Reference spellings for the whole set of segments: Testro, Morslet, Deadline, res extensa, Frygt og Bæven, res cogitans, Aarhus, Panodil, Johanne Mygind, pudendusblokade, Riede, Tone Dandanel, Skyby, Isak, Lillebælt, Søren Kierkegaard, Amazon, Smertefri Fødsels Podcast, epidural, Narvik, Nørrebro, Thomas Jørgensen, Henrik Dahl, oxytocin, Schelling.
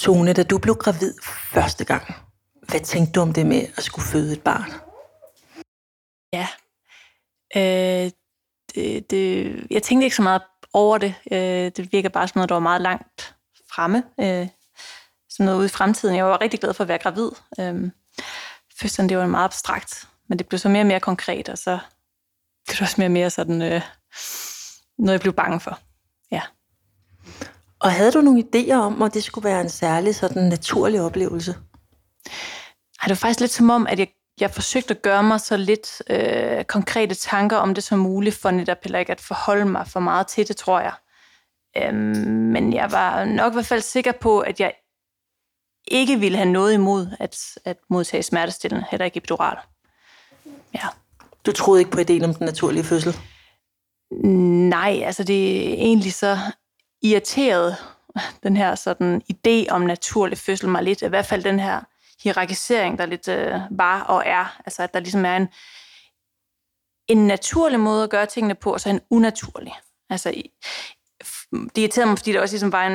Tone, da du blev gravid første gang, hvad tænkte du om det med at skulle føde et barn? Ja, jeg tænkte ikke så meget over det. Det virker bare som noget, der var meget langt fremme. Som noget ude i fremtiden. Jeg var rigtig glad for at være gravid. Fødslen, det var meget abstrakt, men det blev så mere og mere konkret, og så blev det også mere og mere sådan noget, jeg blev bange for. Ja. Og havde du nogle idéer om, at det skulle være en særlig sådan naturlig oplevelse? Ej, det var faktisk lidt som om, at jeg forsøgte at gøre mig så lidt konkrete tanker om det som muligt, for netop heller ikke at forholde mig for meget til det, tror jeg. Men jeg var nok i hvert fald sikker på, at jeg ikke ville have noget imod at modtage smertestillende, heller ikke epidural. Ja. Du troede ikke på ideen om den naturlige fødsel? Nej, altså det er egentlig så irriteret, den her sådan idé om naturlig fødsel mig lidt. I hvert fald den her hierarkisering, der lidt var og er. Altså at der ligesom er en naturlig måde at gøre tingene på, og så en unaturlig. Altså det irriterede mig, fordi det også ligesom var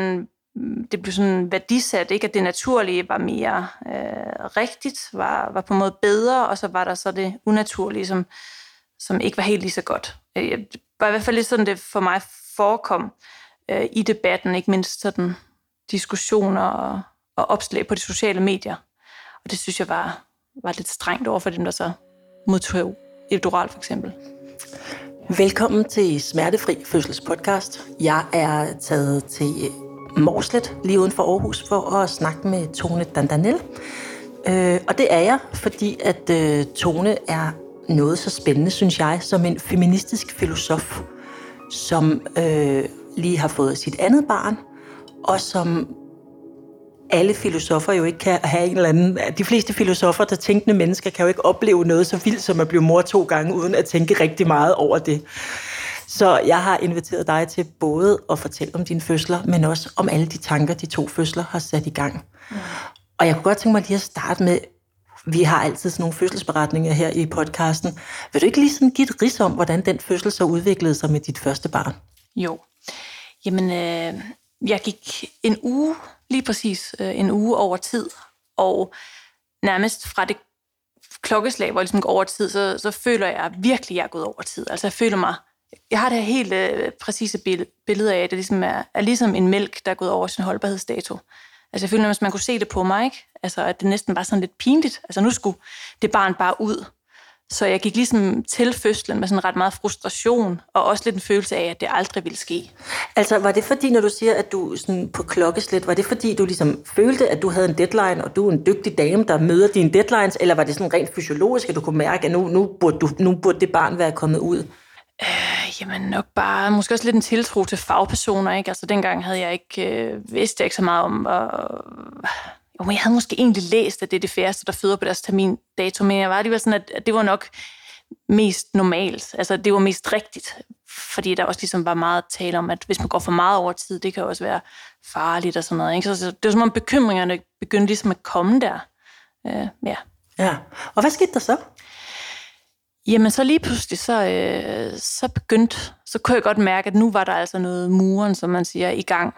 det blev sådan værdisat, ikke? At det naturlige var mere rigtigt, var på en måde bedre, og så var der så det unaturlige, som ikke var helt lige så godt. Det var i hvert fald lidt sådan, det for mig forekom i debatten, ikke mindst sådan diskussioner og opslag på de sociale medier. Og det synes jeg var lidt strengt over for dem, der så modtog epidural for eksempel. Velkommen til Smertefri Fødsels Podcast. Jeg er taget til Morslet, lige uden for Aarhus, for at snakke med Tone Dandanel. Og det er jeg, fordi at Tone er noget så spændende, synes jeg, som en feministisk filosof, som lige har fået sit andet barn, og som alle filosofer jo ikke kan have en eller anden. De fleste filosofer, der tænkende mennesker, kan jo ikke opleve noget så vildt, som at blive mor 2 gange, uden at tænke rigtig meget over det. Så jeg har inviteret dig til både at fortælle om dine fødsler, men også om alle de tanker, de 2 fødsler har sat i gang. Mm. Og jeg kunne godt tænke mig lige at starte med, vi har altid sådan nogle fødselsberetninger her i podcasten. Vil du ikke lige sådan give et rids om, hvordan den fødsel så udviklede sig med dit første barn? Jo. Jamen, jeg gik en uge, lige præcis en uge over tid, og nærmest fra det klokkeslag, hvor jeg ligesom går over tid, så føler jeg virkelig, jeg er gået over tid. Altså, jeg har det her helt præcise billede af, at det ligesom er ligesom en mælk, der er gået over sin holdbarhedsdato. Altså jeg føler, at man kunne se det på mig, ikke? Altså at det næsten var sådan lidt pinligt. Altså nu skulle det barn bare ud. Så jeg gik ligesom til fødslen med sådan ret meget frustration, og også lidt en følelse af, at det aldrig ville ske. Altså var det fordi, når du siger, at du sådan på klokkeslæt, var det fordi, du ligesom følte, at du havde en deadline, og du er en dygtig dame, der møder dine deadlines, eller var det sådan rent fysiologisk, at du kunne mærke, at nu burde det barn være kommet ud? Jamen nok bare, måske også lidt en tiltro til fagpersoner, ikke? Altså dengang havde jeg ikke, vidste jeg ikke så meget om, men jeg havde måske egentlig læst, at det er det færreste, der føder på deres termindato, men jeg var alligevel sådan, at det var nok mest normalt, altså det var mest rigtigt, fordi der også ligesom var meget tale om, at hvis man går for meget over tid, det kan også være farligt og sådan noget, ikke? Så det var som om bekymringerne begyndte ligesom at komme der. Ja, og hvad skete der så? Jamen så lige pludselig, så kunne jeg godt mærke, at nu var der altså noget muren, som man siger, i gang.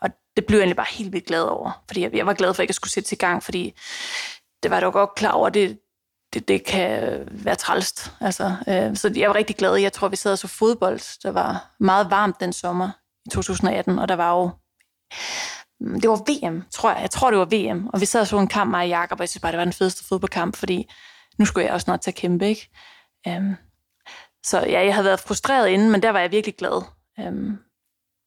Og det blev jeg egentlig bare helt vildt glad over. Fordi jeg var glad for, at jeg skulle sætte i gang, fordi det var jeg jo godt klar over, det kan være trælst. Altså, så jeg var rigtig glad. Jeg tror, vi sad og så fodbold. Der var meget varmt den sommer i 2018, og der var jo... Det var VM, tror jeg. Jeg tror, det var VM. Og vi sad og så en kamp, mig og Jacob, og jeg synes bare, det var den fedeste fodboldkamp, fordi nu skulle jeg også snart til at kæmpe, ikke? Så ja, jeg havde været frustreret inden, men der var jeg virkelig glad.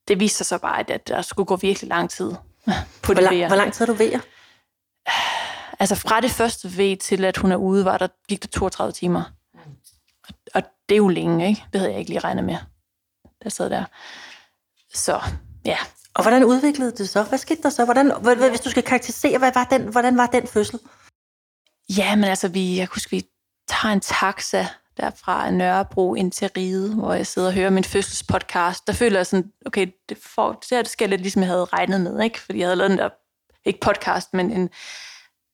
Det viste sig så bare, at der skulle gå virkelig lang tid på det vejer. Hvor lang tid har du vejer? Altså fra det første ved til, at hun er ude, gik der 32 timer. Og det er jo længe, ikke? Det havde jeg ikke lige regnet med, der sad der. Så ja. Og hvordan udviklede det så? Hvad skete der så? Hvis du skal karakterisere, hvordan var den fødsel? Ja, men altså, jeg husker, vi tager en taxa der fra Nørrebro ind til Riede, hvor jeg sidder og hører min fødselspodcast. Der føler jeg sådan, okay, det sker lidt ligesom jeg havde regnet med, ikke? Fordi jeg havde lavet en der, ikke podcast, men en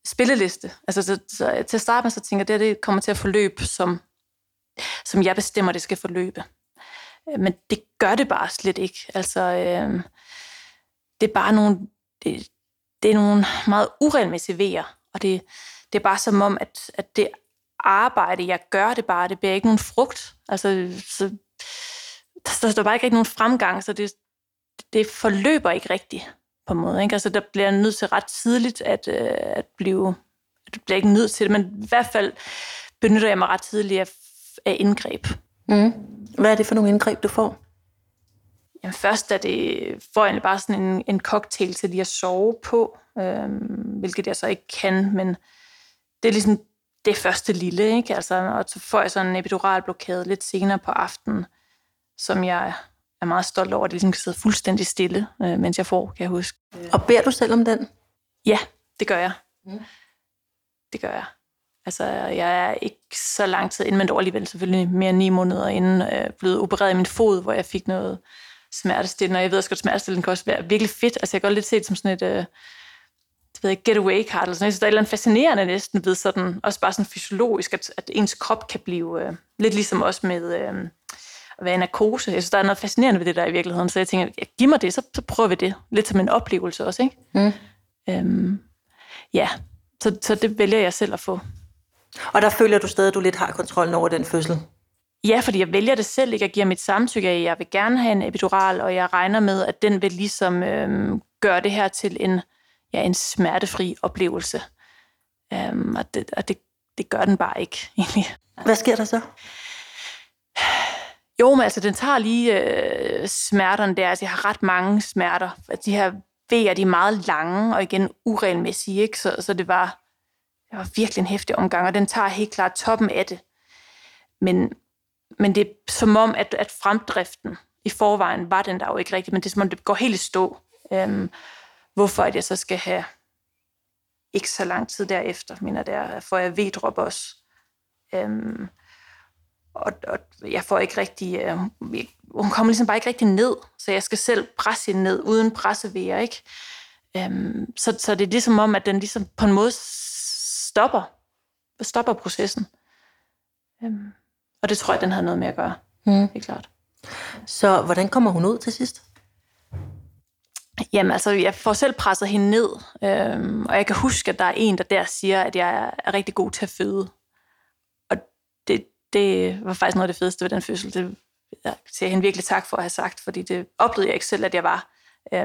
spilleliste. Altså, så til at starte med, så tænker jeg, det kommer til at forløbe, som jeg bestemmer, det skal forløbe. Men det gør det bare slet ikke. Altså, det er bare nogle... det er nogle meget uregelmæssige vejer, og det er bare som om, at det arbejde, jeg gør det bare, det bliver ikke nogen frugt. Altså, der står bare ikke rigtig nogen fremgang, så det forløber ikke rigtigt på en måde. Ikke? Altså, der bliver jeg nødt til ret tidligt at blive... Det bliver ikke nødt til det, men i hvert fald benytter jeg mig ret tidligt af indgreb. Mm. Hvad er det for nogle indgreb, du får? Jamen, først får jeg egentlig bare sådan en cocktail til lige at sove på, hvilket jeg så ikke kan, men det er ligesom det første lille, ikke? Altså, og så får jeg sådan en epiduralblokade lidt senere på aftenen, som jeg er meget stolt over, at det ligesom kan sidde fuldstændig stille, mens jeg får, kan jeg huske. Og beder du selv om den? Ja, det gør jeg. Mm. Det gør jeg. Altså, jeg er ikke så lang tid inden, men dog alligevel selvfølgelig mere end 9 måneder inden blevet opereret i min fod, hvor jeg fik noget smertestillende, og jeg ved også godt, smertestillende kan også være virkelig fedt. Altså, jeg kan godt lidt se det som sådan et getaway-card eller sådan noget. Så der er et eller andet fascinerende næsten ved sådan, også bare sådan fysiologisk, at ens krop kan blive lidt ligesom også med at være i narkose. Jeg synes, der er noget fascinerende ved det der i virkeligheden, så jeg tænker, jeg giver mig det, så prøver vi det. Lidt som en oplevelse også, ikke? Mm. Ja. Så det vælger jeg selv at få. Og der føler du stadig, at du lidt har kontrollen over den fødsel? Ja, fordi jeg vælger det selv, ikke? Jeg giver mit samtykke af, jeg vil gerne have en epidural, og jeg regner med, at den vil ligesom gøre det her til en smertefri oplevelse. Og det gør den bare ikke, egentlig. Hvad sker der så? Jo, men altså, den tager lige smerterne der. Altså, jeg har ret mange smerter. De her vejer, de er meget lange og igen uregelmæssige, ikke? Så det var virkelig en heftig omgang, og den tager helt klart toppen af det. Men det er som om, at fremdriften i forvejen var den der jo ikke rigtigt, men det er som om, det går helt i stå. Hvorfor at jeg så skal have ikke så lang tid derefter, får jeg V-drop også. Og jeg får ikke rigtig... hun kommer ligesom bare ikke rigtig ned, så jeg skal selv presse hende ned, uden pressevejer, ikke? Så det er ligesom om, at den ligesom på en måde stopper processen. Og det tror jeg, den havde noget med at gøre. Mm. Det er klart. Så hvordan kommer hun ud til sidst? Jamen altså, jeg får selv presset hende ned, og jeg kan huske, at der er en, der siger, at jeg er rigtig god til at føde. Og det var faktisk noget af det fedeste ved den fødsel, jeg siger hende virkelig tak for at have sagt, fordi det oplevede jeg ikke selv, at jeg var.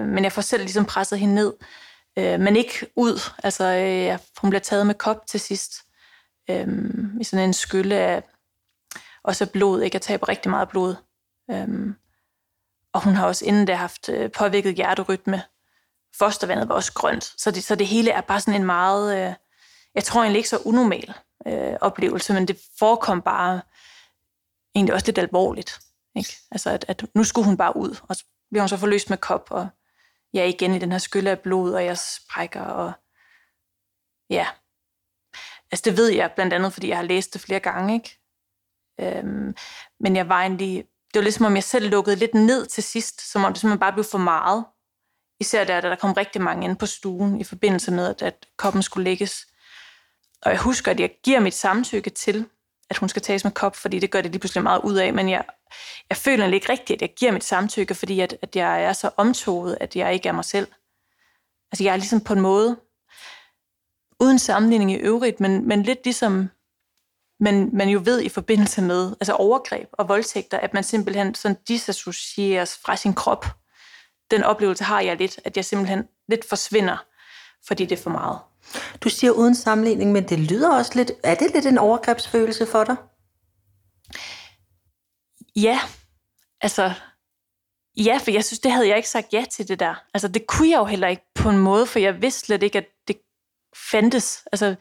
Men jeg får selv ligesom presset hende ned. Men ikke ud. Altså, hun bliver taget med kop til sidst. I sådan en skylle af også blod. Ikke? Jeg taber rigtig meget blod. Og hun har også inden da haft påvirket hjerterytme. Fostervandet var også grønt. Så det hele er bare sådan en meget... jeg tror egentlig ikke så unormal oplevelse, men det forekom bare egentlig også lidt alvorligt. Ikke? Altså, at nu skulle hun bare ud, og bliver hun så forløst med kop, og jeg er igen i den her skylle af blod, og jeg sprækker, og ja. Altså, det ved jeg blandt andet, fordi jeg har læst det flere gange, ikke? Men jeg var egentlig... Det var ligesom, om jeg selv lukkede lidt ned til sidst, som om det simpelthen bare blev for meget. Især da der kom rigtig mange ind på stuen, i forbindelse med, at koppen skulle lægges. Og jeg husker, at jeg giver mit samtykke til, at hun skal tages med kop, fordi det gør det lige pludselig meget ud af, men jeg føler ikke rigtigt, at jeg giver mit samtykke, fordi at jeg er så omtoget, at jeg ikke er mig selv. Altså jeg er ligesom på en måde, uden sammenligning i øvrigt, men lidt ligesom, man jo ved i forbindelse med, altså overgreb og voldtægter, at man simpelthen sådan disassocieres fra sin krop. Den oplevelse har jeg lidt, at jeg simpelthen lidt forsvinder, fordi det er for meget. Du siger uden sammenligning, men det lyder også lidt... Er det lidt en overgrebsfølelse for dig? Ja, altså... Ja, for jeg synes, det havde jeg ikke sagt ja til det der. Altså, det kunne jeg jo heller ikke på en måde, for jeg vidste slet ikke, at det fandtes. Altså,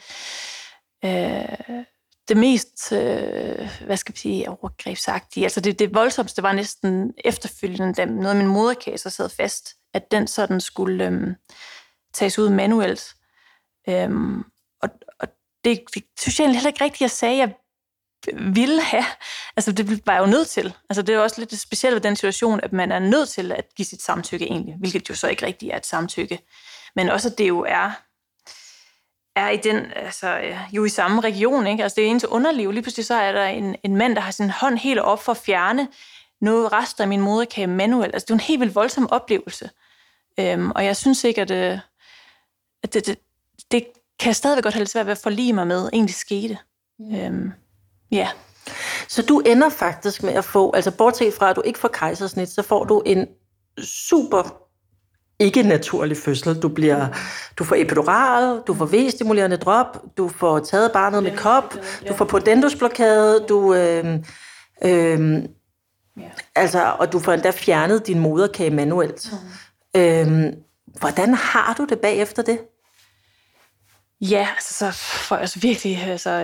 det mest, hvad skal vi sige, overgrebsagtige... Altså, det voldsomste var næsten efterfølgende, da noget af min moderkage sad fast, at den sådan skulle tages ud manuelt. Og det synes jeg egentlig heller ikke rigtigt, jeg sagde, jeg ville have. Altså, det var jeg jo nødt til. Altså, det er jo også lidt specielt ved den situation, at man er nødt til at give sit samtykke egentlig, hvilket jo så ikke rigtigt er et samtykke. Men også, at det jo er i den, altså, jo i samme region, ikke? Altså, det er ens underliv. Lige pludselig så er der en mand, der har sin hånd helt op for at fjerne noget rester af min moderkage manuelt. Altså, det er en helt vildt voldsom oplevelse. Og jeg synes ikke, at... at det kan jeg stadigvæk godt have lidt svært ved at forlige mig med, egentlig skete. Yeah. Så du ender faktisk med at få, altså bortset fra, at du ikke får kejsersnit, så får du en super ikke-naturlig fødsel. Du får epidural, du får V-stimulerende drop, du får taget barnet med kop, du får pudendusblokade, altså, og du får endda fjernet din moderkage manuelt. Hvordan har du det bagefter det? Ja, altså, så får jeg altså virkelig... Altså,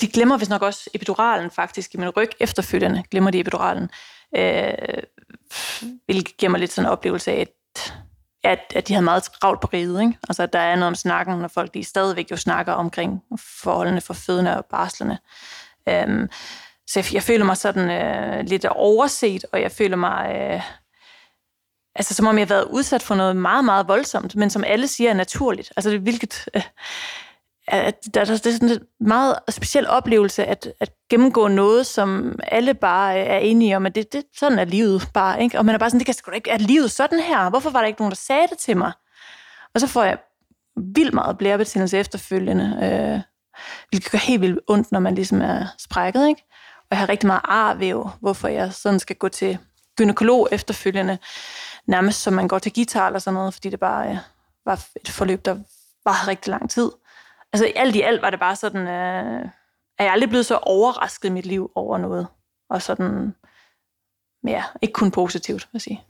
de glemmer vist nok også epiduralen faktisk i min ryg. Efterfølgende glemmer de epiduralen. Hvilket giver mig lidt sådan en oplevelse af, at de havde meget travlt på Riede, ikke? Altså, at der er noget om snakken, når folk de stadigvæk jo snakker omkring forholdene for fødende og barslerne. Så jeg føler mig sådan lidt overset, og jeg føler mig... altså, som om jeg har været udsat for noget meget, meget voldsomt, men som alle siger er naturligt. Altså, det er hvilket... det er sådan en meget speciel oplevelse at gennemgå noget, som alle bare er enige om, at det sådan er livet bare, ikke? Og man er bare sådan, det kan sgu da ikke, er livet sådan her? Hvorfor var der ikke nogen, der sagde det til mig? Og så får jeg vildt meget blærebetændelse efterfølgende, hvilket gør helt vildt ondt, når man ligesom er sprækket, ikke? Og jeg har rigtig meget arvæv, hvorfor jeg sådan skal gå til gynekolog efterfølgende, nærmest som man går til guitar eller sådan noget, fordi det bare var et forløb, der var rigtig lang tid. Altså alt i alt var det bare sådan, at jeg aldrig blevet så overrasket i mit liv over noget. Og sådan, ja, ikke kun positivt, vil jeg sige.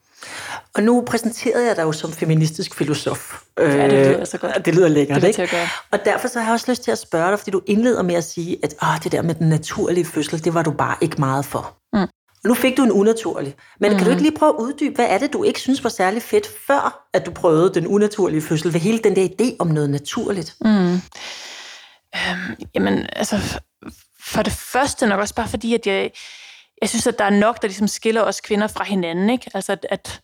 Og nu præsenterede jeg dig jo som feministisk filosof. Ja, det lyder så godt. Det lyder lækkert, det ikke? Og derfor så har jeg også lyst til at spørge dig, fordi du indleder med at sige, at det der med den naturlige fødsel, det var du bare ikke meget for. Mm. Nu fik du en unaturlig. Men kan du ikke lige prøve at uddybe, hvad er det, du ikke synes var særlig fedt, før at du prøvede den unaturlige fødsel, ved hele den der idé om noget naturligt? Jamen, altså, for det første nok også bare fordi, at jeg synes, at der er nok, der ligesom skiller os kvinder fra hinanden, ikke? Altså, at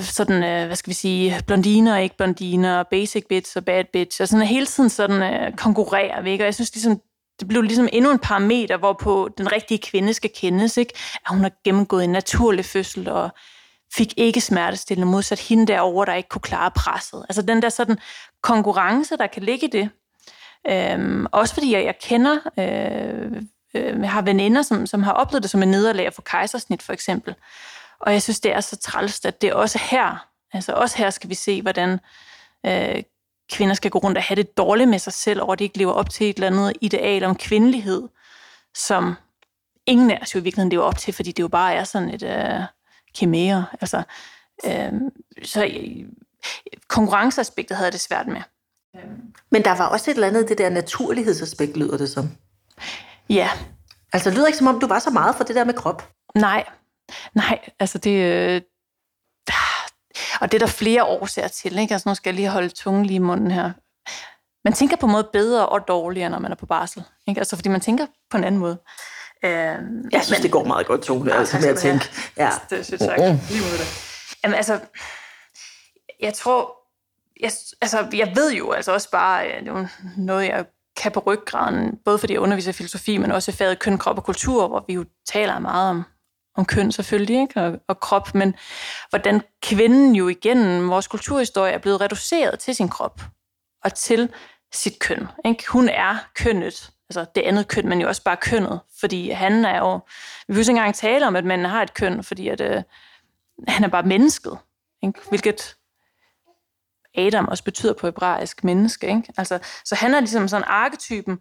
sådan, hvad skal vi sige, blondiner og ikke blondiner, basic bitch og bad bitch, og sådan hele tiden sådan konkurrerer vi, ikke? Og jeg synes ligesom, det blev ligesom endnu en parameter, hvorpå den rigtige kvinde skal kendes, ikke? At hun har gennemgået en naturlig fødsel og fik ikke smertestillende, modsat hende derovre, der ikke kunne klare presset. Altså den der sådan konkurrence, der kan ligge i det. Også fordi jeg kender, jeg har veninder, som har oplevet det som en nederlag at få kejsersnit for eksempel. Og jeg synes, det er så trælst, at det også her, altså også her skal vi se, hvordan kvinder skal gå rundt og have det dårligt med sig selv, over at de ikke lever op til et eller andet ideal om kvindelighed, som ingen af os jo i virkeligheden lever op til, fordi det jo bare er sådan et kæmere. Altså, konkurrenceaspektet havde det svært med. Men der var også et eller andet, det der naturlighedsaspekt, lyder det som. Ja. Altså, det lyder ikke som om, du var så meget for det der med krop. Nej, altså det... Og det er der flere årsager til, ikke? Altså nu skal jeg lige holde tungen lige i munden her. Man tænker på en måde bedre og dårligere, når man er på barsel, ikke? Altså fordi man tænker på en anden måde. Jeg synes, det går meget godt tungen, altså med at tænke. Ja. Det synes jeg lige med det. Jamen altså, jeg tror, jeg ved jo altså også bare, det er noget, jeg kan på ryggraden, både fordi jeg underviser filosofi, men også i faget køn, krop og kultur, hvor vi jo taler meget om køn selvfølgelig, ikke? Og krop, men hvordan kvinden jo igennem vores kulturhistorie er blevet reduceret til sin krop og til sit køn, ikke? Hun er kønnet, altså det andet køn, men jo også bare kønnet, fordi han er jo... Vi vil ikke engang tale om, at manden har et køn, fordi at, han er bare mennesket, ikke? Hvilket Adam også betyder på hebraisk menneske, ikke? Altså, så han er ligesom sådan arketypen,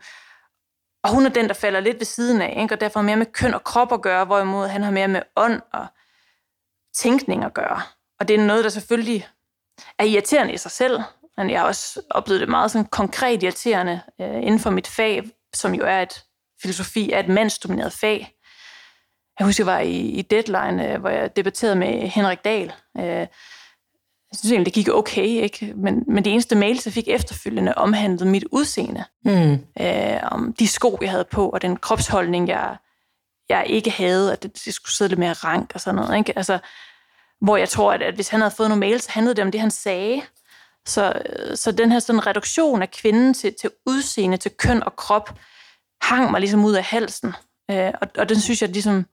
og hun er den, der falder lidt ved siden af, ikke? Og derfor har mere med køn og krop at gøre, hvorimod han har mere med ånd og tænkning at gøre. Og det er noget, der selvfølgelig er irriterende i sig selv, men jeg har også oplevet det meget sådan konkret irriterende inden for mit fag, som jo er et filosofi, er et mandsdomineret fag. Jeg husker, jeg var i Deadline, hvor jeg debatterede med Henrik Dahl. Jeg synes egentlig, det gik okay, ikke? Men det eneste mail, jeg fik efterfølgende, omhandlede mit udseende. Om de sko, jeg havde på, og den kropsholdning, jeg ikke havde, at det skulle sidde lidt mere rank og sådan noget, ikke? Altså, hvor jeg tror, at hvis han havde fået nogle mails, så handlede det om det, han sagde. Så den her sådan reduktion af kvinden til udseende, til køn og krop, hang mig ligesom ud af halsen. Og den synes jeg ligesom...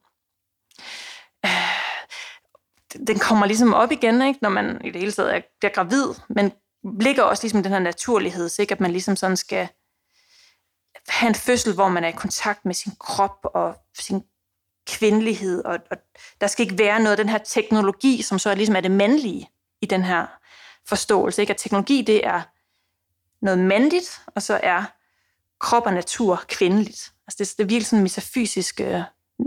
Den kommer ligesom op igen, ikke? Når man i det hele taget er gravid, men ligger også ligesom den her naturlighed, ikke? At man ligesom sådan skal have en fødsel, hvor man er i kontakt med sin krop og sin kvindelighed, og der skal ikke være noget af den her teknologi, som så ligesom er det mandlige i den her forståelse, ikke? At teknologi, det er noget mandligt, og så er krop og natur kvindeligt. Altså det er virkelig sådan metafysisk,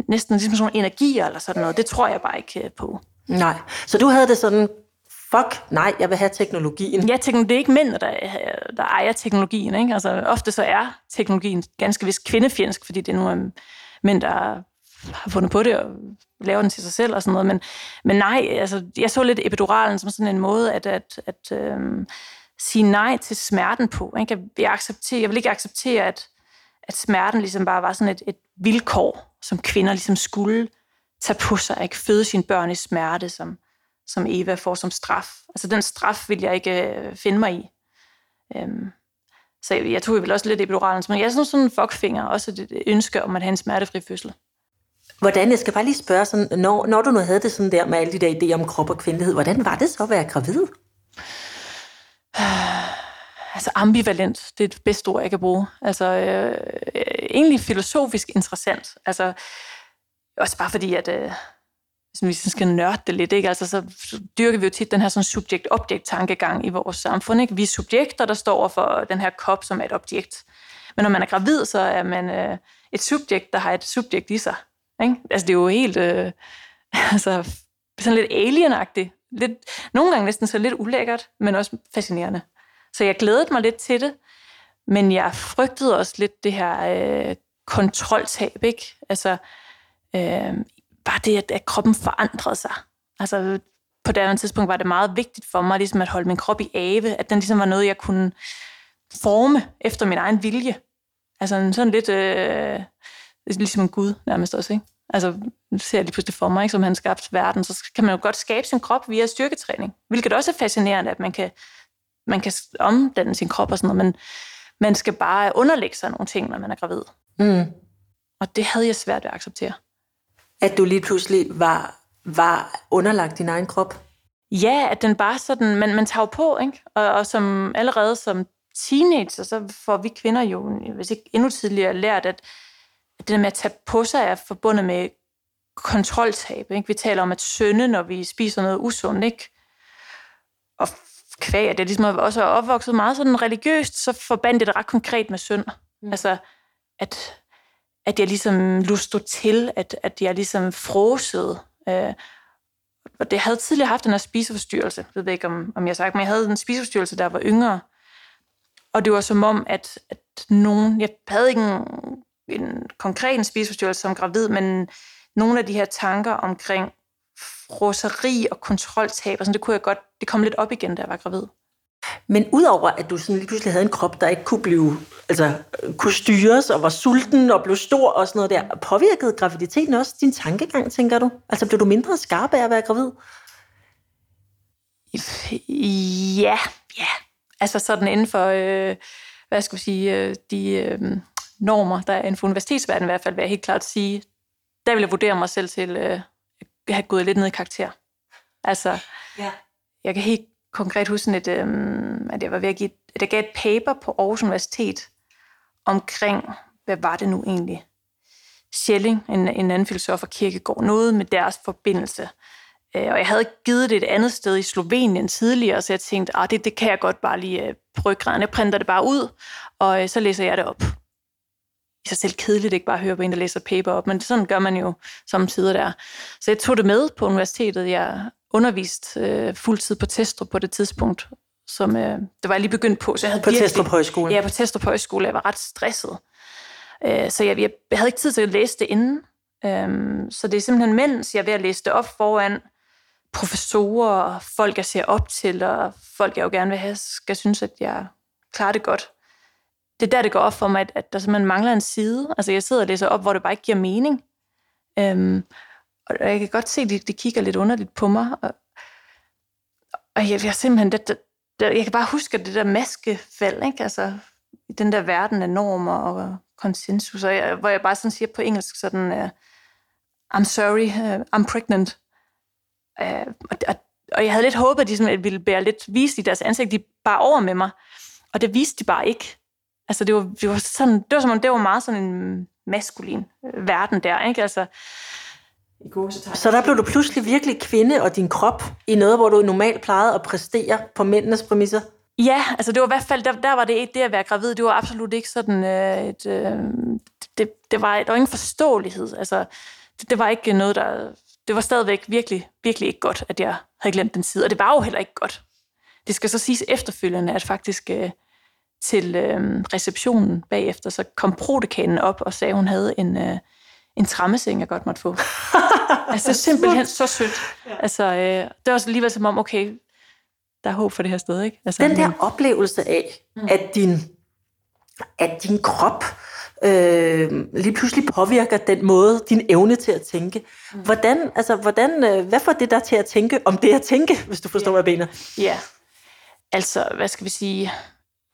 næsten ligesom sådan energier eller sådan noget. Det tror jeg bare ikke på. Nej, så du havde det sådan, fuck, nej, jeg vil have teknologien. Ja, det er ikke mænd, der ejer teknologien, ikke? Altså ofte så er teknologien ganske vist kvindefjendsk, fordi det nu er mænd, der har fundet på det og laver den til sig selv og sådan noget. Men nej, altså, jeg så lidt epiduralen som sådan en måde at sige nej til smerten på. Ikke? Jeg vil ikke acceptere, at smerten ligesom bare var sådan et vilkår, som kvinder ligesom skulle tage på sig, ikke? Føde sine børn i smerte, som Eva får som straf. Altså den straf vil jeg ikke finde mig i. Så jeg tog vel også lidt epiduralen. Men jeg er sådan en fuckfinger, også et ønske om at have en smertefri fødsel. Jeg skal bare lige spørge, sådan, når du nu havde det sådan der med alle de der idéer om krop og kvindelighed, hvordan var det så at være gravid? Altså ambivalent, det er det bedste ord, jeg kan bruge. Altså egentlig filosofisk interessant. Altså også bare fordi, at hvis vi skal nørde det lidt, ikke? Altså, så dyrker vi jo tit den her sådan subjekt-objekt-tankegang i vores samfund. Ikke? Vi er subjekter, der står for den her kop, som er et objekt. Men når man er gravid, så er man et subjekt, der har et subjekt i sig. Ikke? Altså, det er jo helt sådan lidt alien-agtigt. Lidt, nogle gange næsten så lidt ulækkert, men også fascinerende. Så jeg glædede mig lidt til det, men jeg frygtede også lidt det her kontroltab, ikke? Altså, bare det, at kroppen forandrede sig. Altså, på det andet tidspunkt var det meget vigtigt for mig ligesom at holde min krop i ave, at den ligesom var noget, jeg kunne forme efter min egen vilje. Altså, sådan lidt... ligesom en gud nærmest også, ikke? Altså, nu ser jeg lige pludselig for mig, ikke? Som han skabte verden, så kan man jo godt skabe sin krop via styrketræning, hvilket også er fascinerende, at man kan omdanne sin krop og sådan noget, men man skal bare underlægge sig nogle ting, når man er gravid. Mm. Og det havde jeg svært ved at acceptere. At du lige pludselig var underlagt din egen krop? Ja, at den bare sådan, man tager på, ikke? Og som allerede som teenager, så får vi kvinder jo, hvis ikke endnu tidligere, lært, at det der med at tage på sig er forbundet med kontroltab. Ikke? Vi taler om at synde, når vi spiser noget usundt, ikke? Og kvæg, at jeg ligesom også er opvokset meget sådan religiøst, så forbandt det ret konkret med synd. Mm. Altså, at jeg ligesom lustede til, at jeg ligesom frosede. Og det havde tidligere haft den her spiseforstyrrelse. Jeg ved ikke, om jeg har sagt, men jeg havde en spiseforstyrrelse, der var yngre. Og det var som om, at nogen... Jeg havde ikke en konkret spiseforstyrrelse som gravid, men nogle af de her tanker omkring froseri og kontroltab, og sådan, det kom lidt op igen, da jeg var gravid. Men udover, at du sådan lige pludselig havde en krop, der ikke kunne styres, og var sulten og blev stor og sådan noget der, påvirkede graviditeten også din tankegang, tænker du? Altså, blev du mindre skarp af at være gravid? Ja. Altså sådan inden for, normer, der er inden for universitetsverdenen i hvert fald, vil jeg helt klart sige, der vil jeg vurdere mig selv til at have gået lidt ned i karakter. Altså, ja. Jeg kan helt konkret huske, at jeg var ved at gav et paper på Aarhus Universitet omkring, hvad var det nu egentlig? Schelling, en anden filosof og Kierkegaard, noget med deres forbindelse. Og jeg havde givet det et andet sted i Slovenien tidligere, så jeg tænkte, det kan jeg godt bare lige prøvegræden. Jeg printer det bare ud, og så læser jeg det op. I sig selv kedeligt ikke bare høre på en, der læser paper op, men sådan gør man jo samtidig der. Så jeg tog det med på universitetet. Jeg underviste fuldtid på Testro på det tidspunkt, som det var jeg lige begyndt på. Så jeg havde på Testro Højskole? Ja, på Testro Højskole. Jeg var ret stresset. Så jeg havde ikke tid til at læse det inden. Så det er simpelthen mens jeg er ved at læse det op foran professorer og folk, jeg ser op til, og folk, jeg jo gerne vil have, skal synes, at jeg klarer det godt. Det er der, det går op for mig, at der simpelthen mangler en side. Altså, jeg sidder og læser op, hvor det bare ikke giver mening. Og jeg kan godt se, at det kigger lidt underligt på mig. Og jeg simpelthen... Jeg kan bare huske det der maskefald, ikke? Altså, i den der verden af normer og konsensus. Hvor jeg bare sådan siger på engelsk sådan... I'm sorry, I'm pregnant. Og Og jeg havde lidt håbet, at de sådan ville bære lidt, vise i deres ansigt, de bare over med mig. Og det viste de bare ikke. Altså det var sådan, det var som om det var meget sådan en maskulin verden der, ikke? Altså så der blev du pludselig virkelig kvinde og din krop i noget, hvor du normalt plejede at præstere på mændenes præmisser. Ja, altså det var i hvert fald, der var det ikke det at være gravid, det var absolut ikke sådan der var ingen forståelighed. Altså det var ikke noget, det var stadigvæk virkelig, virkelig ikke godt, at jeg havde glemt den side, og det var jo heller ikke godt. Det skal så siges efterfølgende, at faktisk til receptionen bagefter, så kom prodekanen op og sagde, at hun havde en trammeseng, jeg godt måtte få. Altså simpelthen så sødt. Ja. Altså, det var så alligevel som om, okay, der er håb for det her sted, ikke? Altså, den der oplevelse af, at din krop lige pludselig påvirker den måde, din evne til at tænke. Hvad får det der til at tænke om det at tænke, hvis du forstår, hvad jeg mener? Ja, altså, hvad skal vi sige...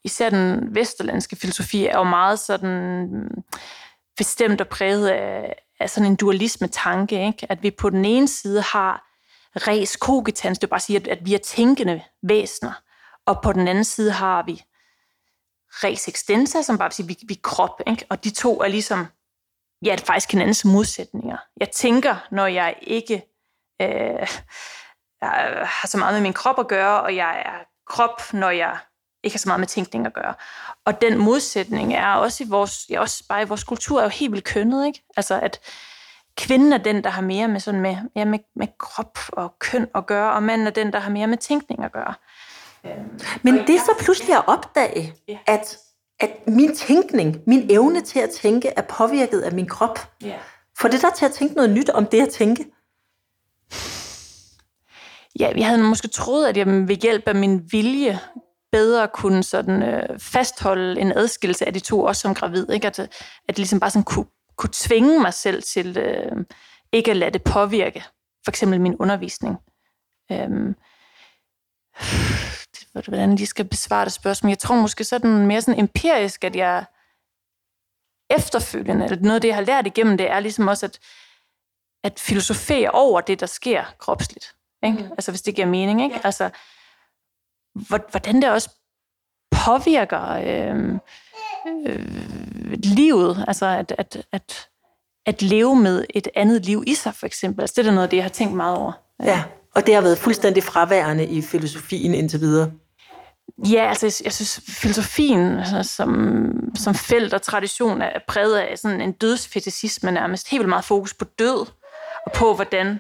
Især den vesterlandske filosofi er jo meget sådan bestemt og præget af sådan en dualisme-tanke, ikke? At vi på den ene side har res cogitans, det vil bare sige, at vi er tænkende væsener, og på den anden side har vi res extensa, som bare vil sige, at vi er krop, ikke? Og de to er ligesom, ja, det er faktisk hinandens modsætninger. Jeg tænker, når jeg ikke har så meget med min krop at gøre, og jeg er krop, når jeg ikke har så meget med tænkning at gøre. Og den modsætning er også i vores kultur er jo helt vildt kønnet, ikke? Altså at kvinden er den, der har mere med sådan med krop og køn at gøre, og manden er den, der har mere med tænkning at gøre. Men det er så pludselig at opdage, at min tænkning, min evne til at tænke, er påvirket af min krop. Yeah. For det der til at tænke noget nyt om det at tænke. Ja, jeg havde måske troet, at jeg ved hjælp af min vilje bedre kunne sådan fastholde en adskillelse af de to, også som gravid, ikke? At ligesom bare sådan kunne tvinge mig selv til ikke at lade det påvirke, for eksempel min undervisning. Hvordan jeg lige skal besvare det spørgsmål. Jeg tror måske sådan mere sådan empirisk, at jeg efterfølgende, eller noget af det, jeg har lært igennem det, er ligesom også at filosofere over det, der sker kropsligt, ikke? Mm. Altså hvis det giver mening, ikke? Ja. Altså hvordan det også påvirker livet, altså at leve med et andet liv i sig, for eksempel. Altså, det er noget af det, jeg har tænkt meget over. Ja, og det har været fuldstændig fraværende i filosofien indtil videre. Ja, altså jeg synes, filosofien altså, som felt og tradition er præget af sådan en dødsfetisisme nærmest. Helt vildt meget fokus på død, og på hvordan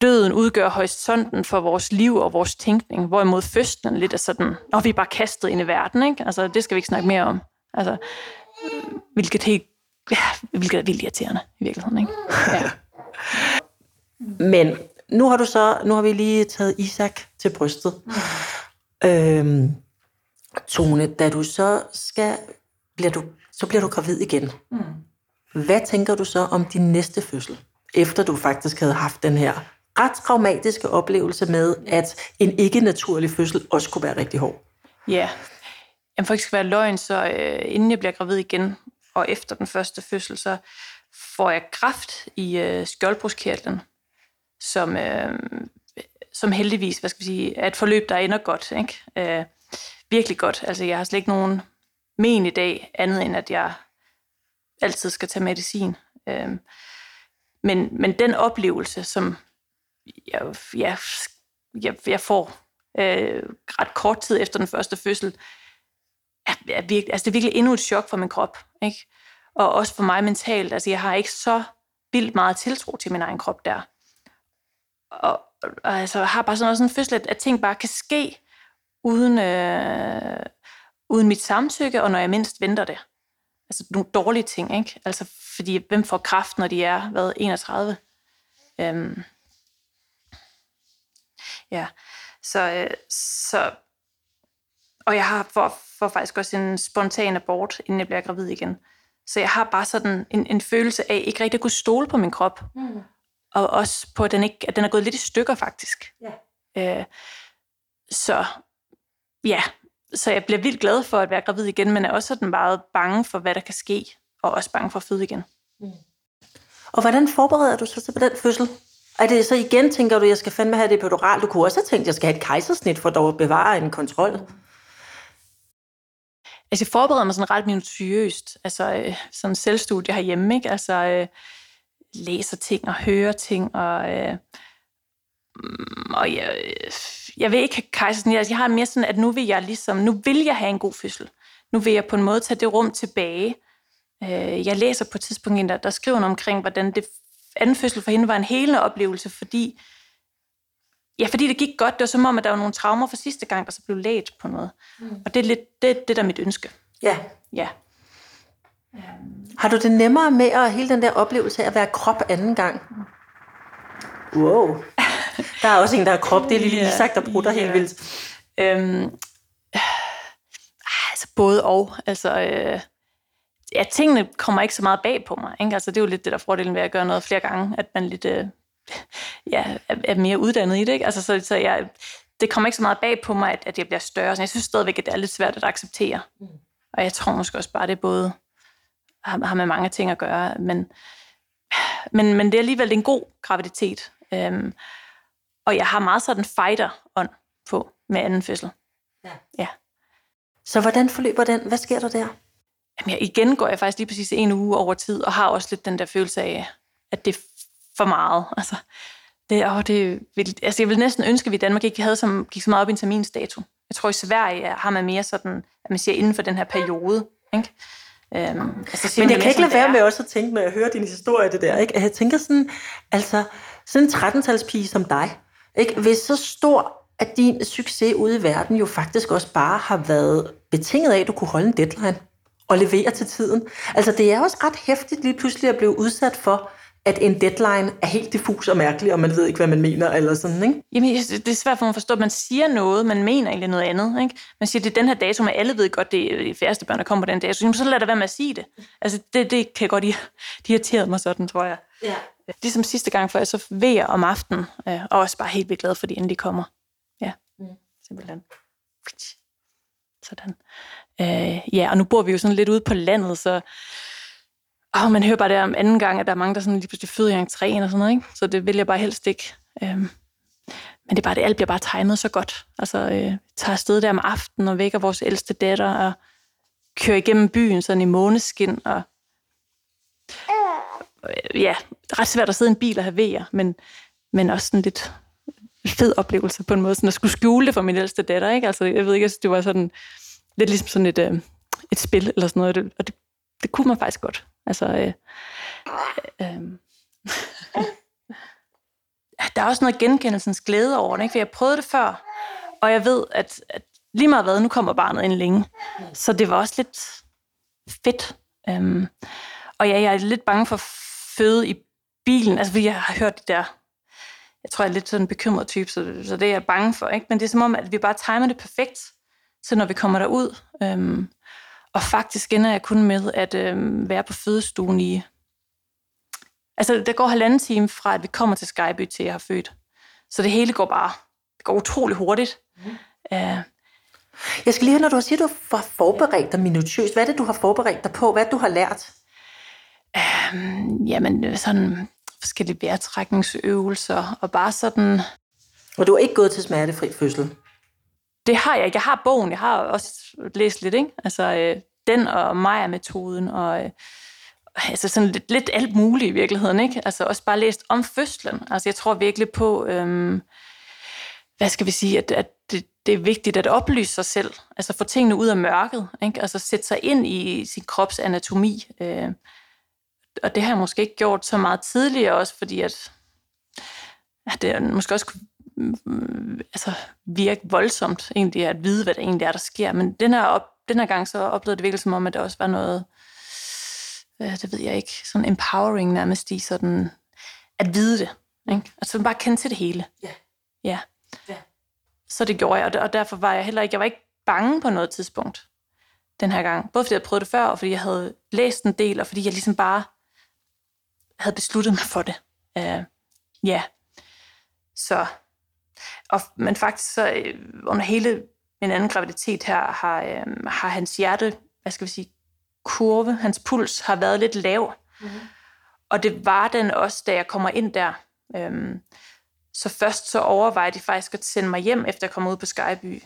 døden udgør horisonten for vores liv og vores tænkning, hvorimod fødslen lidt er sådan, og vi er bare kastet ind i verden, ikke? Altså, det skal vi ikke snakke mere om. Altså, hvilket er vildt irriterende i virkeligheden, ikke? Ja. Men nu har vi lige taget Isak til brystet. Tone, da du så bliver du gravid igen. Hvad tænker du så om din næste fødsel, efter du faktisk havde haft den her ret traumatiske oplevelse med, at en ikke-naturlig fødsel også kunne være rigtig hård? Ja. Jamen for ikke skal være løgn, så inden jeg bliver gravid igen, og efter den første fødsel, så får jeg kræft i skjoldbruskkirtlen, som heldigvis, hvad skal vi sige, er et forløb, der ender godt, ikke? Virkelig godt. Altså jeg har slet ikke nogen men i dag, andet end at jeg altid skal tage medicin. Men den oplevelse, som jeg får ret kort tid efter den første fødsel, det er virkelig endnu et chok for min krop, ikke? Og også for mig mentalt. Altså, jeg har ikke så vildt meget tiltro til min egen krop der. Og altså, jeg har bare sådan en fødsel, at ting bare kan ske uden mit samtykke, og når jeg mindst venter det. Altså nogle dårlige ting, ikke? Altså, fordi hvem får kræft, når de er, 31? Ja, så... Og jeg har for faktisk også en spontan abort, inden jeg bliver gravid igen. Så jeg har bare sådan en følelse af ikke rigtig at kunne stole på min krop. Mm. Og også på, at den er gået lidt i stykker, faktisk. Yeah. Så... Ja... Så jeg bliver vildt glad for at være gravid igen, men er også sådan meget bange for, hvad der kan ske, og også bange for at føde igen. Mm. Og hvordan forbereder du så til den fødsel? Og det så igen, tænker du, jeg skal fandme have det epidural. Du kunne også have tænkt, jeg skal have et kejsersnit for dog at bevare en kontrol. Altså, jeg forbereder mig sådan ret minutiøst. Altså, sådan en selvstudie herhjemme, ikke? Altså, læser ting og hører ting, og jeg vil ikke have kejsersnit. Altså, jeg har mere sådan, at nu vil jeg have en god fødsel. Nu vil jeg på en måde tage det rum tilbage. Jeg læser på et tidspunkt, der skriver noget omkring, hvordan det anden fødsel for hende var en helende oplevelse, fordi det gik godt. Det var som om, at der var nogle traumer fra sidste gang, der så blev lægt på noget. Mm. Og det er lidt det der er mit ønske. Ja. Ja. Har du det nemmere med at hele den der oplevelse af at være krop anden gang? Wow. Der er også en, der er krop. Det er lille Isak, der bruger helt vildt. Altså både og. Altså... Ja, tingene kommer ikke så meget bag på mig, ikke? Altså, det er jo lidt det, der er fordelen ved at gøre noget flere gange, at man lidt er mere uddannet i det, ikke? Altså, det kommer ikke så meget bag på mig, at jeg bliver større. Så jeg synes stadigvæk, at det er lidt svært at acceptere. Og jeg tror måske også bare, det både har med mange ting at gøre, men det er alligevel en god graviditet. Og jeg har meget sådan fighter-ånd på med anden fødsel. Ja. Så hvordan forløber den? Hvad sker der der? Jamen, igen går jeg faktisk lige præcis en uge over tid, og har også lidt den der følelse af, at det er for meget. Altså, jeg vil næsten ønske, at vi i Danmark ikke gik så meget op i en terminsdato. Jeg tror, i Sverige har man mere sådan, at man siger inden for den her periode. Ikke? Altså, men jeg kan ikke lade være med også at tænke, når jeg hører din historie, det der, ikke? At jeg tænker sådan en 13-talspige som dig, ikke? Hvis så stor at din succes ude i verden jo faktisk også bare har været betinget af, at du kunne holde en deadline og levere til tiden. Altså, det er også ret hæftigt lige pludselig at blive udsat for, at en deadline er helt diffus og mærkelig, og man ved ikke, hvad man mener, eller sådan, ikke? Jamen, det er svært for mig at forstå, at man siger noget, man mener egentlig noget andet, ikke? Man siger, det er den her dato, men alle ved godt, det er de færreste børn, der kommer på den dato. Jamen, så lad der være med at sige det. Altså, det kan godt irritere mig sådan, tror jeg. Ja. Ligesom sidste gang, for jeg så vejer om aftenen, og også bare helt vildt glad for, at de endelig kommer. Ja, simpelthen. Sådan. Og nu bor vi jo sådan lidt ude på landet, så man hører bare der om anden gang, at der er mange, der sådan lige pludselig føder i entréen og sådan noget, ikke? Så det vil jeg bare helst ikke. Men det er bare, det alt bliver bare timet så godt. Altså, tager afsted der om aftenen og vækker vores ældste datter og kører igennem byen sådan i måneskin. Og ret svært at sidde i en bil og have vejer, men også sådan lidt fed oplevelse på en måde, sådan at skulle skjule det for min ældste datter, ikke? Altså, jeg ved ikke, det var sådan... lidt ligesom sådan et spil eller sådan noget, og det kunne man faktisk godt. Altså, der er også noget genkendelsens glæde over det, ikke? For jeg prøvede det før, og jeg ved, at lige meget hvad, nu kommer barnet ind længe. Så det var også lidt fedt. Og jeg er lidt bange for at føde i bilen, altså fordi jeg har hørt det der, jeg tror, jeg er lidt sådan en bekymret type, så det er jeg bange for, ikke? Men det er som om, at vi bare timer det perfekt, så når vi kommer derud, og faktisk ender jeg kun med at være på fødestuen i... Altså, der går 1,5 time fra, at vi kommer til Skyby, til jeg har født. Så det hele går bare... Det går utrolig hurtigt. Jeg skal lige høre, når du siger, at du har forberedt dig minutiøst. Hvad er det, du har forberedt dig på? Hvad du har lært? Jamen, sådan forskellige vejrtrækningsøvelser, og bare sådan... Og du er ikke gået til smertefri fødsel? Det har jeg ikke. Jeg har bogen. Jeg har også læst lidt, ikke? Altså, den og Meyer-metoden og altså sådan lidt alt muligt i virkeligheden, ikke? Altså også bare læst om fødslen. Altså jeg tror virkelig på, hvad skal vi sige, at det er vigtigt at oplyse sig selv. Altså få tingene ud af mørket, ikke? Altså sætte sig ind i sin krops anatomi. Og det har jeg måske ikke gjort så meget tidligere også, fordi at det måske også kunne altså virke voldsomt egentlig at vide, hvad der egentlig er, der sker. Men den her gang så oplevede det virkelig som om, at der også var noget, det ved jeg ikke, sådan empowering nærmest i sådan, at vide det, ikke? Altså bare kende til det hele. Ja. Så det gjorde jeg, og derfor var jeg heller ikke, jeg var ikke bange på noget tidspunkt den her gang. Både fordi jeg prøvede det før, og fordi jeg havde læst en del, og fordi jeg ligesom bare havde besluttet mig for det. Så... Men faktisk så under hele min anden graviditet her, har hans hjerte, hvad skal vi sige, kurve, hans puls har været lidt lav. Og det var den også, da jeg kommer ind der Så først så overvejede de faktisk at sende mig hjem, efter jeg kom ud på Skyby.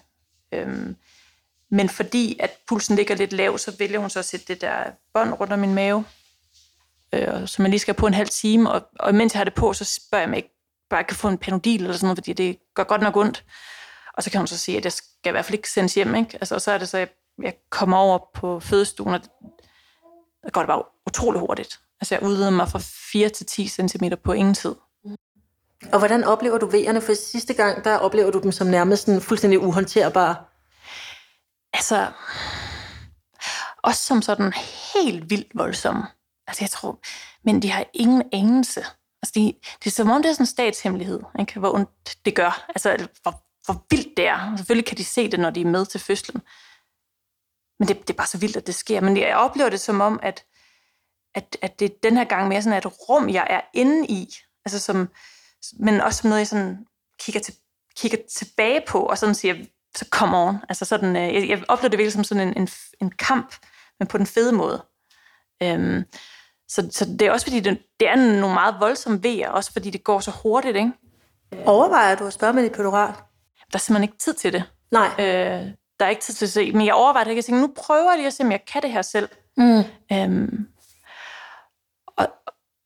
Men fordi at pulsen ligger lidt lav, så vælger hun så at sætte det der bånd rundt om min mave, så man lige skal på en halv time. Og imens jeg har det på, så spørger jeg mig ikke, bare jeg kan få en Panodil eller sådan noget, fordi det gør godt nok ondt. Og så kan hun så sige, at jeg skal i hvert fald ikke sendes hjem, ikke? Altså, og så er det så, jeg kommer over på fødestuen, og det går det bare utrolig hurtigt. Altså, jeg udvider mig fra 4 til 10 cm på ingen tid. Og hvordan oplever du veerne? For sidste gang, der oplever du dem som nærmest sådan fuldstændig uhåndterbare. Altså, også som sådan helt vildt voldsomme. Altså, jeg tror, men de har ingen anelse. Altså, det er som om, det er sådan en statshemmelighed, ikke? Hvor ondt det gør. Altså, hvor vildt det er. Selvfølgelig kan de se det, når de er med til fødslen. Men det er bare så vildt, at det sker. Men jeg oplever det som om, at det den her gang mere sådan et rum, jeg er inde i. Altså som, men også som noget, jeg sådan kigger tilbage på, og sådan siger, så come on. Altså sådan, jeg oplever det virkelig som sådan en kamp, men på den fede måde. Så det er også fordi, det er nogle meget voldsomme vejer, også fordi det går så hurtigt, ikke? Overvejer du at spørge med dit pedoral? Der er simpelthen ikke tid til det. Nej. Der er ikke tid til at se, men jeg overvejer det ikke. Jeg tænker, nu prøver jeg lige at se, om jeg kan det her selv. Mm.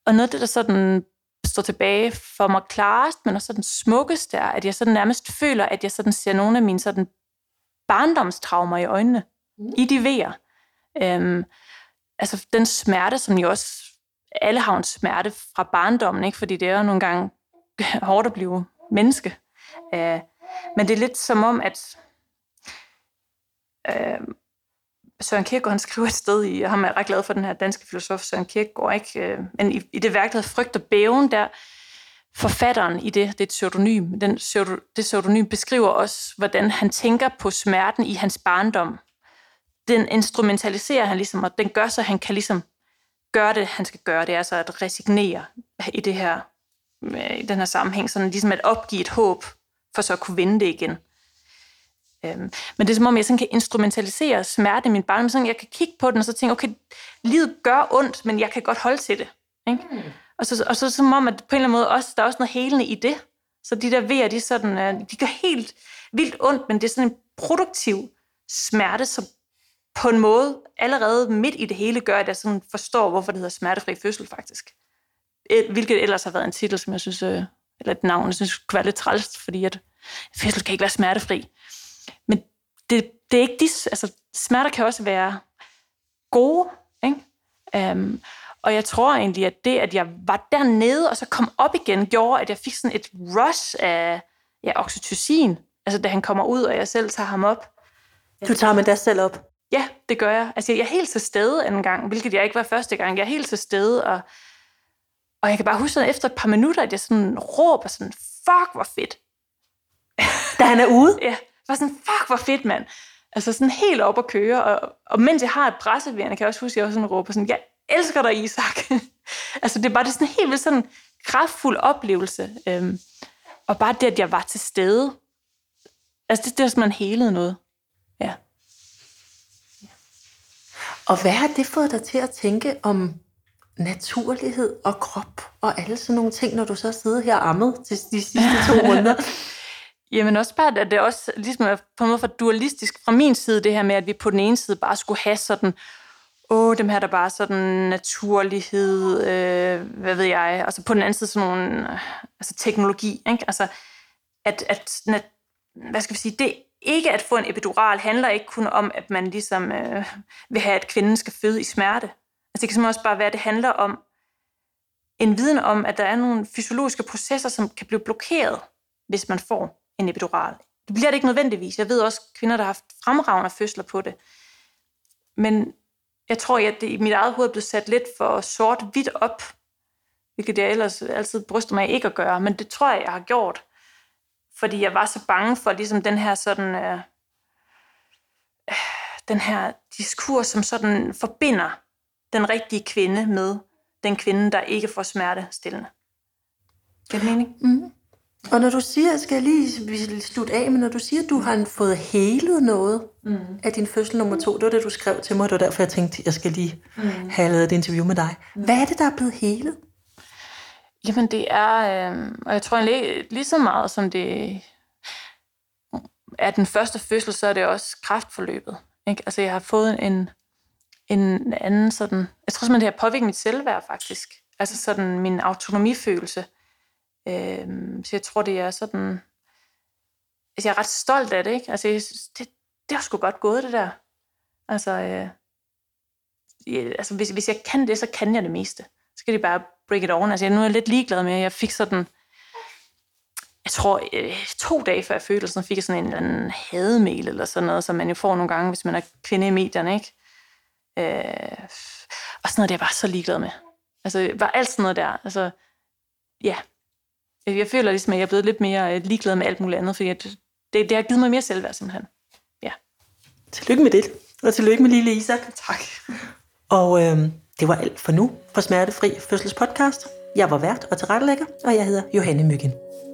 Og noget af det, der sådan står tilbage for mig klarest, men også sådan smukkest, er, at jeg sådan nærmest føler, at jeg sådan ser nogle af mine sådan barndomstraumer i øjnene, i de vejer. Altså den smerte, som jo også alle har en smerte fra barndommen, ikke? Fordi det er jo nogle gange hårdt at blive menneske. Men det er lidt som om, at Søren Kierkegaard, han skriver et sted i, og ham er ret glad for, den her danske filosof Søren Kierkegaard, ikke? Men i det værk, der hedder Frygt og Bæven, der forfatteren i det er et pseudonym, det pseudonym beskriver også, hvordan han tænker på smerten i hans barndom. Den instrumentaliserer han ligesom, og den gør så, han kan ligesom gøre det, han skal gøre. Det er altså at resignere i den her sammenhæng, sådan ligesom at opgive et håb, for så at kunne vinde det igen. Men det er som om, jeg sådan kan instrumentalisere smerte i min barndom, sådan jeg kan kigge på den, og så tænke, okay, livet gør ondt, men jeg kan godt holde til det. Ikke? Mm. Og så som om, at på en eller anden måde, også, der er også noget helende i det. Så de der vejer, de gør helt vildt ondt, men det er sådan en produktiv smerte, som på en måde allerede midt i det hele gør, at jeg sådan forstår, hvorfor det hedder Smertefri Fødsel faktisk. Hvilket ellers har været en titel, som jeg synes, eller et navn, jeg synes kunne være lidt trælst, fordi at fødsel kan ikke være smertefri. Men det er ikke altså smerter kan også være gode, ikke? Og jeg tror egentlig, at det, at jeg var dernede, og så kom op igen, gjorde, at jeg fik sådan et rush af oxytocin. Altså, da han kommer ud, og jeg selv tager ham op. Du tager med dig selv op? Ja, det gør jeg. Altså, jeg er helt til stede anden gang, hvilket jeg ikke var første gang. Jeg er helt til stede, og jeg kan bare huske, at efter et par minutter, at jeg sådan råber sådan, fuck, hvor fedt. Da han er ude? Ja. Var sådan, fuck, hvor fedt, mand. Altså sådan helt op at køre. Og mens jeg har et presseværende, kan jeg også huske, at jeg også sådan råber sådan, jeg elsker dig, Isak. Altså det var bare sådan en helt vildt sådan kraftfuld oplevelse. Og bare det, at jeg var til stede. Altså det er sådan, man helede noget. Ja. Og hvad har det fået dig til at tænke om naturlighed og krop og alle sådan nogle ting, når du så sidder her ammet til de sidste 2 runder? Jamen også bare, at det også ligesom er på en måde for dualistisk fra min side, det her med, at vi på den ene side bare skulle have sådan, dem her der bare sådan naturlighed, hvad ved jeg, og så på den anden side sådan nogle, altså teknologi, ikke? Altså, at hvad skal vi sige, det ikke at få en epidural handler ikke kun om, at man ligesom vil have, at kvinden skal føde i smerte. Altså det kan simpelthen også bare være, at det handler om en viden om, at der er nogle fysiologiske processer, som kan blive blokeret, hvis man får en epidural. Det bliver det ikke nødvendigvis. Jeg ved også kvinder, der har haft fremragende fødsler på det. Men jeg tror, at det i mit eget hoved blev sat lidt for sort-hvidt op, hvilket jeg ellers altid bryster mig ikke at gøre, men det tror jeg har gjort. Fordi jeg var så bange for ligesom den her sådan den her diskurs, som sådan forbinder den rigtige kvinde med den kvinde, der ikke får smertestillende. Giver det mening? Mm-hmm. Og når du siger, skal jeg lige slutte af, men når du siger, at du har fået helet noget af din fødsel nummer 2, det var det, du skrev til mig, og det var derfor, jeg tænkte, at jeg skal lige have lavet et interview med dig. Hvad er det, der er blevet helet? Jamen det er, og jeg tror lige så meget som det er den første fødsel, så er det også kræftforløbet. Ikke? Altså jeg har fået en anden sådan, jeg tror simpelthen det har påvirket mit selvværd faktisk. Altså sådan min autonomifølelse. Så jeg tror det er sådan, altså jeg er ret stolt af det, ikke? Altså jeg synes, det er sgu godt gået det der. Altså, altså hvis jeg kan det, så kan jeg det meste. Så kan de bare break it on. Altså nu er jeg lidt ligeglad med, at jeg fik sådan, jeg tror 2 dage før fødslen fik jeg sådan en eller anden hademail eller sådan noget, som man jo får nogle gange, hvis man er kvinde i medierne, ikke? Og sådan noget, det er bare så ligeglad med. Altså bare alt sådan noget der. Altså ja, jeg føler ligesom, at jeg er blevet lidt mere ligeglad med alt muligt andet, fordi det har givet mig mere selvværd simpelthen. Ja. Tillykke med det. Og tillykke med lille Isak. Tak. Og det var alt for nu på Smertefri Fødsels Podcast. Jeg var vært og tilrettelægger, og jeg hedder Johanne Mygind.